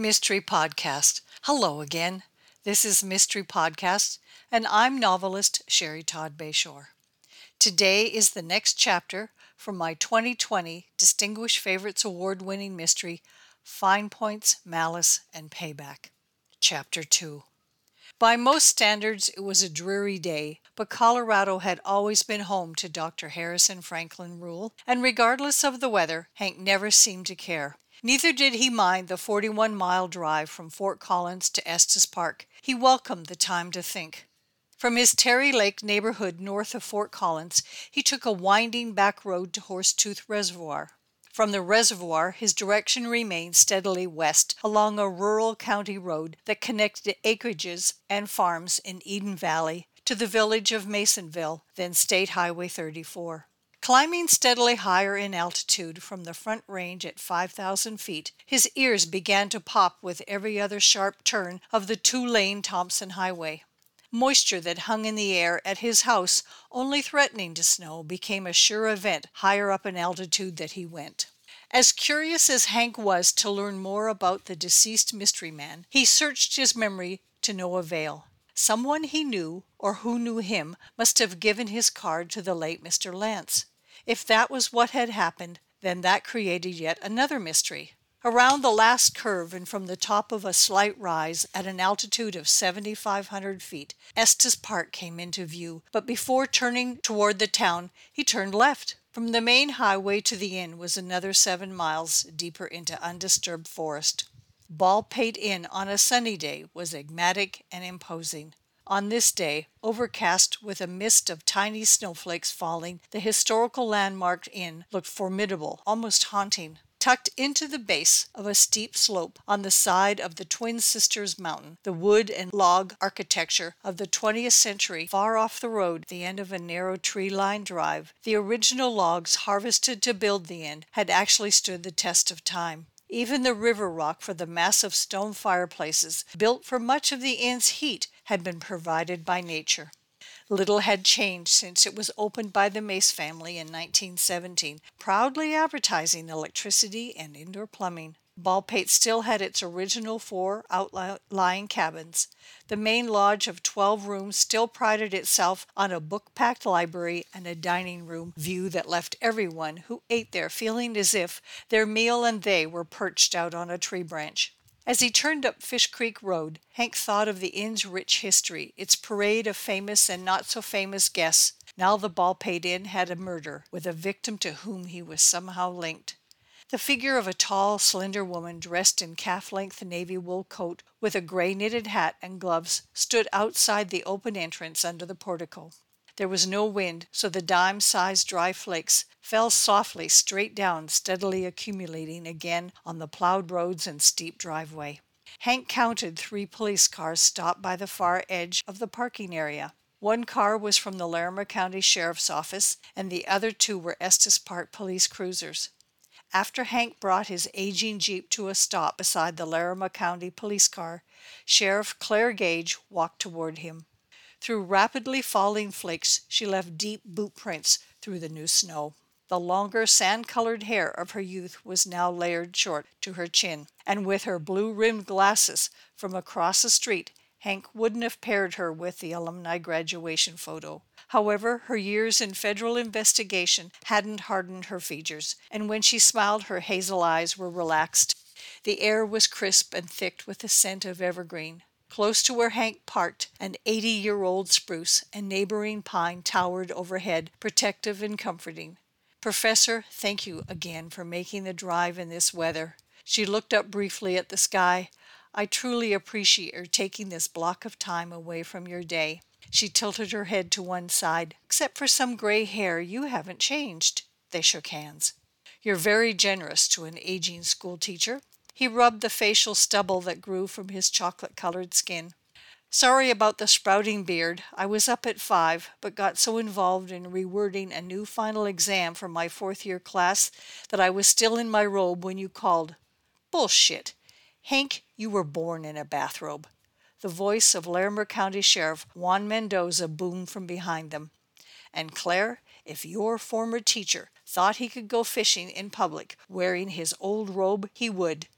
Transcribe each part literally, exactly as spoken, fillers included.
Mystery Podcast. Hello again. This is Mystery Podcast, and I'm novelist Sherrie Todd-Beshore. Today is the next chapter from my twenty twenty Distinguished Favorites Award-winning mystery, Fine Points, Malice, and Payback, Chapter two. By most standards, it was a dreary day, but Colorado had always been home to Doctor Harrison Franklin Rule, and regardless of the weather, Hank never seemed to care. Neither did he mind the forty-one mile drive from Fort Collins to Estes Park. He welcomed the time to think. From his Terry Lake neighborhood north of Fort Collins, he took a winding back road to Horsetooth Reservoir. From the reservoir, his direction remained steadily west along a rural county road that connected acreages and farms in Eden Valley to the village of Masonville, then State Highway thirty-four. Climbing steadily higher in altitude from the front range at five thousand feet, his ears began to pop with every other sharp turn of the two-lane Thompson Highway. Moisture that hung in the air at his house, only threatening to snow, became a sure event higher up in altitude that he went. As curious as Hank was to learn more about the deceased mystery man, he searched his memory to no avail. Someone he knew, or who knew him, must have given his card to the late Mister Lance. If that was what had happened, then that created yet another mystery. Around the last curve and from the top of a slight rise at an altitude of seventy-five hundred feet, Estes Park came into view, but before turning toward the town, he turned left. From the main highway to the inn was another seven miles deeper into undisturbed forest. Baldpate Inn on a sunny day was enigmatic and imposing. On this day, overcast with a mist of tiny snowflakes falling, the historical landmark inn looked formidable, almost haunting. Tucked into the base of a steep slope on the side of the Twin Sisters Mountain, the wood and log architecture of the twentieth century, far off the road, the end of a narrow tree-lined drive, the original logs harvested to build the inn had actually stood the test of time. Even the river rock for the massive stone fireplaces built for much of the inn's heat had been provided by nature. Little had changed since it was opened by the Mace family in nineteen seventeen, proudly advertising electricity and indoor plumbing. Baldpate still had its original four outlying cabins. The main lodge of twelve rooms still prided itself on a book-packed library and a dining room view that left everyone who ate there feeling as if their meal and they were perched out on a tree branch. As he turned up Fish Creek Road, Hank thought of the inn's rich history, its parade of famous and not-so-famous guests. Now the Baldpate Inn had a murder, with a victim to whom he was somehow linked. The figure of a tall, slender woman dressed in calf-length navy wool coat with a gray knitted hat and gloves stood outside the open entrance under the portico. There was no wind, so the dime-sized dry flakes fell softly straight down, steadily accumulating again on the plowed roads and steep driveway. Hank counted three police cars stopped by the far edge of the parking area. One car was from the Larimer County Sheriff's Office, and the other two were Estes Park police cruisers. After Hank brought his aging Jeep to a stop beside the Larimer County police car, Sheriff Claire Gage walked toward him. Through rapidly falling flakes, she left deep boot prints through the new snow. The longer, sand-colored hair of her youth was now layered short to her chin, and with her blue-rimmed glasses from across the street, Hank wouldn't have paired her with the alumni graduation photo. However, her years in federal investigation hadn't hardened her features, and when she smiled, her hazel eyes were relaxed. The air was crisp and thick with the scent of evergreen. Close to where Hank parked, an eighty-year-old spruce and neighboring pine towered overhead, protective and comforting. "Professor, thank you again for making the drive in this weather." She looked up briefly at the sky. "I truly appreciate your taking this block of time away from your day." She tilted her head to one side. "Except for some gray hair, you haven't changed." They shook hands. "You're very generous to an aging school teacher." He rubbed the facial stubble that grew from his chocolate-colored skin. "Sorry about the sprouting beard. I was up at five, but got so involved in rewording a new final exam for my fourth-year class that I was still in my robe when you called." "Bullshit. Hank, you were born in a bathrobe." The voice of Larimer County Sheriff Juan Mendoza boomed from behind them. "And Claire, if your former teacher thought he could go fishing in public wearing his old robe, he would."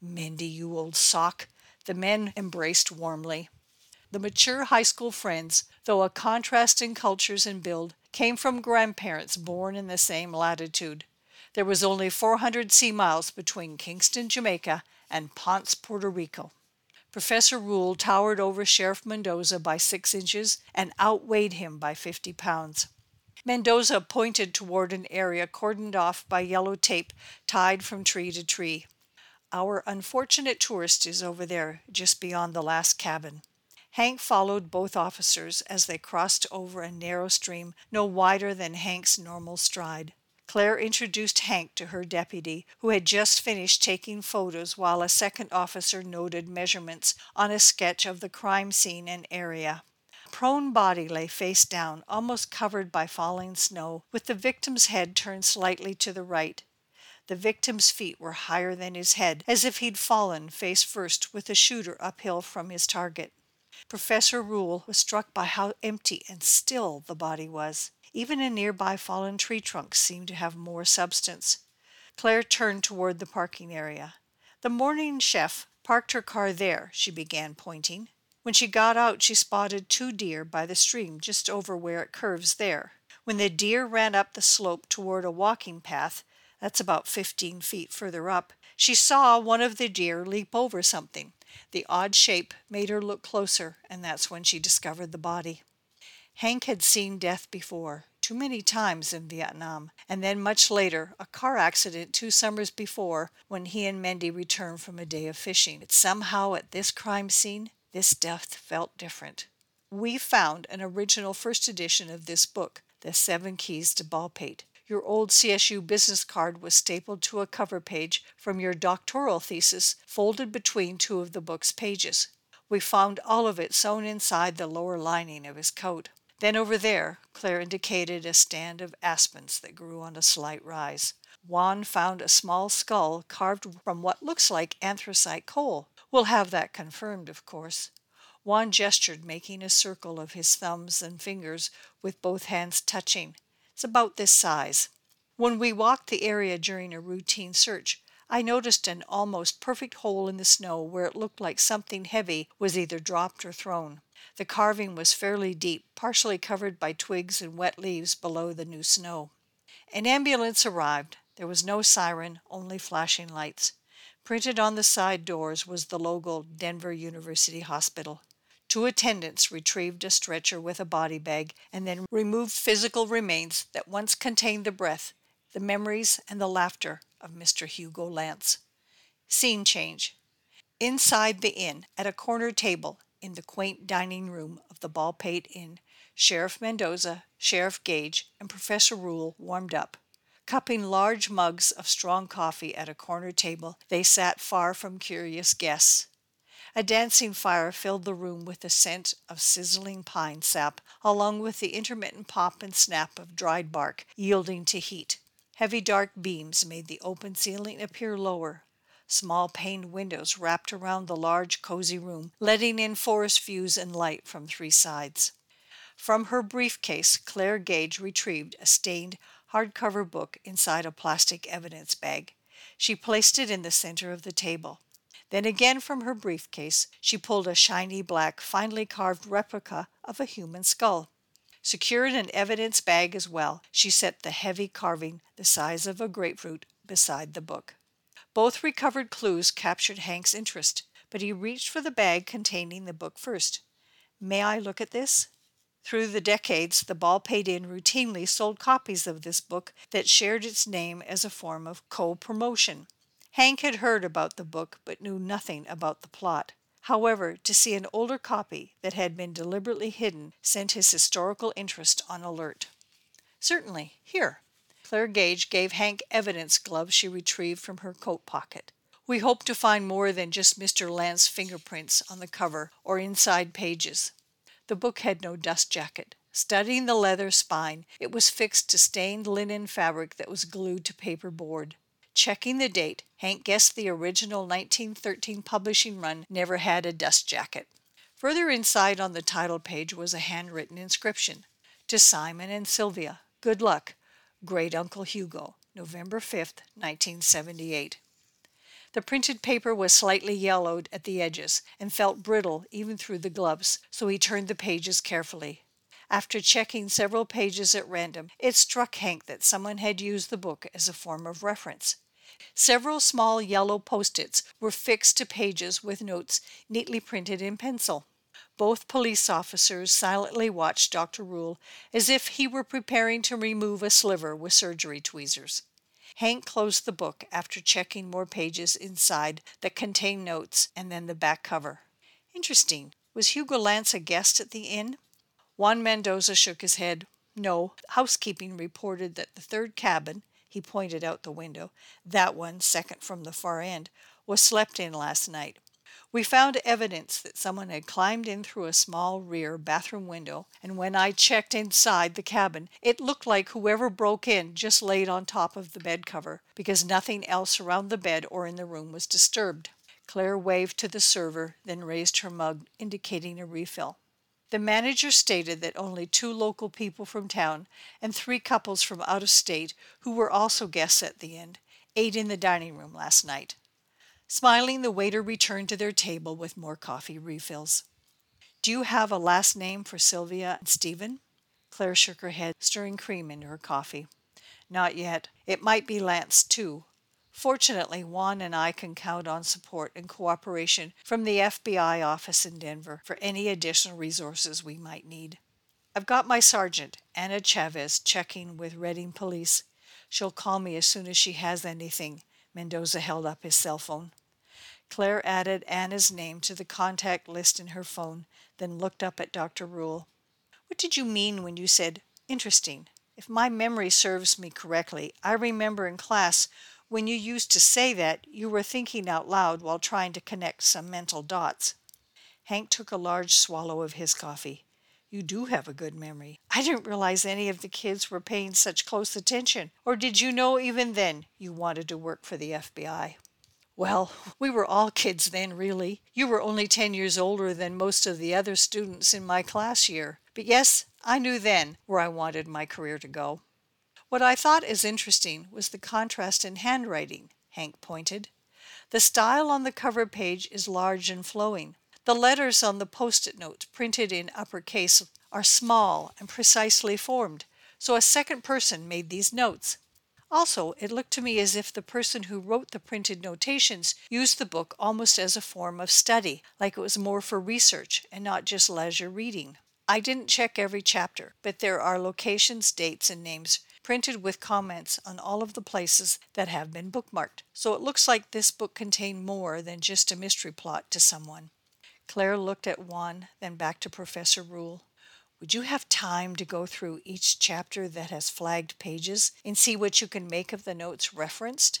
"Mindy, you old sock," the men embraced warmly. The mature high school friends, though a contrast in cultures and build, came from grandparents born in the same latitude. There was only four hundred sea miles between Kingston, Jamaica, and Ponce, Puerto Rico. Professor Rule towered over Sheriff Mendoza by six inches and outweighed him by fifty pounds. Mendoza pointed toward an area cordoned off by yellow tape tied from tree to tree. "Our unfortunate tourist is over there, just beyond the last cabin." Hank followed both officers as they crossed over a narrow stream no wider than Hank's normal stride. Claire introduced Hank to her deputy, who had just finished taking photos while a second officer noted measurements on a sketch of the crime scene and area. A prone body lay face down, almost covered by falling snow, with the victim's head turned slightly to the right. The victim's feet were higher than his head, as if he'd fallen face first with the shooter uphill from his target. Professor Rule was struck by how empty and still the body was. Even a nearby fallen tree trunk seemed to have more substance. Claire turned toward the parking area. "The morning chef parked her car there," she began, pointing. "When she got out, she spotted two deer by the stream just over where it curves there. When the deer ran up the slope toward a walking path, that's about fifteen feet further up, she saw one of the deer leap over something. The odd shape made her look closer, and that's when she discovered the body." Hank had seen death before, too many times in Vietnam, and then much later, a car accident two summers before when he and Mindy returned from a day of fishing. But somehow at this crime scene, this death felt different. We found an original first edition of this book, The Seven Keys to Baldpate. Your old C S U business card was stapled to a cover page from your doctoral thesis, folded between two of the book's pages. We found all of it sewn inside the lower lining of his coat. "Then over there," Claire indicated a stand of aspens that grew on a slight rise, "Juan found a small skull carved from what looks like anthracite coal. We'll have that confirmed, of course." Juan gestured, making a circle of his thumbs and fingers with both hands touching. "It's about this size. When we walked the area during a routine search, I noticed an almost perfect hole in the snow where it looked like something heavy was either dropped or thrown. The carving was fairly deep, partially covered by twigs and wet leaves below the new snow. An ambulance arrived. There was no siren, only flashing lights. Printed on the side doors was the logo, Denver University Hospital. Two attendants retrieved a stretcher with a body bag and then removed physical remains that once contained the breath, the memories, and the laughter of Mister Hugo Lance." Scene change. Inside the inn, at a corner table, in the quaint dining room of the Baldpate Inn, Sheriff Mendoza, Sheriff Gage, and Professor Rule warmed up. Cupping large mugs of strong coffee at a corner table, they sat far from curious guests. A dancing fire filled the room with the scent of sizzling pine sap, along with the intermittent pop and snap of dried bark, yielding to heat. Heavy dark beams made the open ceiling appear lower. Small paned windows wrapped around the large, cozy room, letting in forest views and light from three sides. From her briefcase, Claire Gage retrieved a stained, hardcover book inside a plastic evidence bag. She placed it in the center of the table. Then again from her briefcase, she pulled a shiny black, finely carved replica of a human skull. Secured an evidence bag as well, she set the heavy carving, the size of a grapefruit, beside the book. Both recovered clues captured Hank's interest, but he reached for the bag containing the book first. "May I look at this?" Through the decades, the Baldpate Inn routinely sold copies of this book that shared its name as a form of co-promotion. Hank had heard about the book but knew nothing about the plot. However, to see an older copy that had been deliberately hidden sent his historical interest on alert. "Certainly, here." Claire Gage gave Hank evidence gloves she retrieved from her coat pocket. "We hope to find more than just Mister Lance's fingerprints on the cover or inside pages." The book had no dust jacket. Studying the leather spine, it was fixed to stained linen fabric that was glued to paper board. Checking the date, Hank guessed the original nineteen thirteen publishing run never had a dust jacket. Further inside on the title page was a handwritten inscription. "To Simon and Sylvia, good luck. Great Uncle Hugo, November fifth, nineteen seventy-eight. The printed paper was slightly yellowed at the edges and felt brittle even through the gloves, so he turned the pages carefully. After checking several pages at random, it struck Hank that someone had used the book as a form of reference. Several small yellow post-its were fixed to pages with notes neatly printed in pencil. Both police officers silently watched Doctor Rule as if he were preparing to remove a sliver with surgery tweezers. Hank closed the book after checking more pages inside that contained notes and then the back cover. Interesting. Was Hugo Lance a guest at the inn? Juan Mendoza shook his head. No. Housekeeping reported that the third cabin, he pointed out the window, that one, second from the far end, was slept in last night. We found evidence that someone had climbed in through a small rear bathroom window, and when I checked inside the cabin, it looked like whoever broke in just laid on top of the bed cover, because nothing else around the bed or in the room was disturbed. Claire waved to the server, then raised her mug, indicating a refill. The manager stated that only two local people from town and three couples from out of state, who were also guests at the inn, ate in the dining room last night. Smiling, the waiter returned to their table with more coffee refills. Do you have a last name for Sylvia and Stephen? Claire shook her head, stirring cream into her coffee. Not yet. It might be Lance, too. Fortunately, Juan and I can count on support and cooperation from the F B I office in Denver for any additional resources we might need. I've got my sergeant, Anna Chavez, checking with Redding Police. She'll call me as soon as she has anything. Mendoza held up his cell phone. Claire added Anna's name to the contact list in her phone, then looked up at Doctor Rule. What did you mean when you said, interesting? If my memory serves me correctly, I remember in class when you used to say that, you were thinking out loud while trying to connect some mental dots. Hank took a large swallow of his coffee. You do have a good memory. I didn't realize any of the kids were paying such close attention. Or did you know even then you wanted to work for the F B I? Well, we were all kids then, really. You were only ten years older than most of the other students in my class year. But yes, I knew then where I wanted my career to go. What I thought as interesting was the contrast in handwriting, Hank pointed. The style on the cover page is large and flowing. The letters on the post-it notes, printed in uppercase, are small and precisely formed, so a second person made these notes. Also, it looked to me as if the person who wrote the printed notations used the book almost as a form of study, like it was more for research and not just leisure reading. I didn't check every chapter, but there are locations, dates, and names printed with comments on all of the places that have been bookmarked, so it looks like this book contained more than just a mystery plot to someone. Claire looked at Juan, then back to Professor Rule. Would you have time to go through each chapter that has flagged pages and see what you can make of the notes referenced?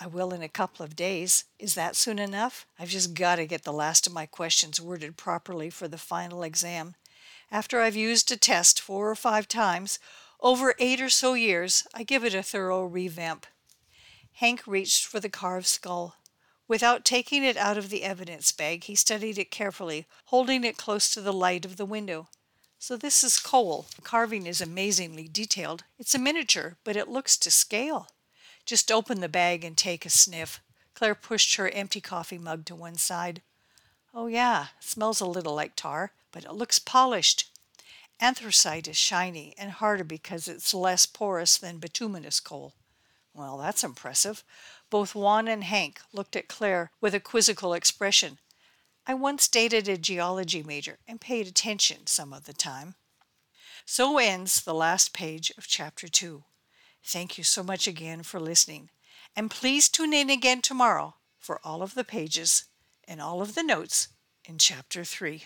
I will in a couple of days. Is that soon enough? I've just got to get the last of my questions worded properly for the final exam. After I've used a test four or five times, over eight or so years, I give it a thorough revamp. Hank reached for the carved skull. Without taking it out of the evidence bag, he studied it carefully, holding it close to the light of the window. So this is coal. The carving is amazingly detailed. It's a miniature, but it looks to scale. Just open the bag and take a sniff. Claire pushed her empty coffee mug to one side. Oh yeah, smells a little like tar, but it looks polished. Anthracite is shiny and harder because it's less porous than bituminous coal. Well, that's impressive. Both Juan and Hank looked at Claire with a quizzical expression. I once dated a geology major and paid attention some of the time. So ends the last page of Chapter two. Thank you so much again for listening, and please tune in again tomorrow for all of the pages and all of the notes in Chapter three.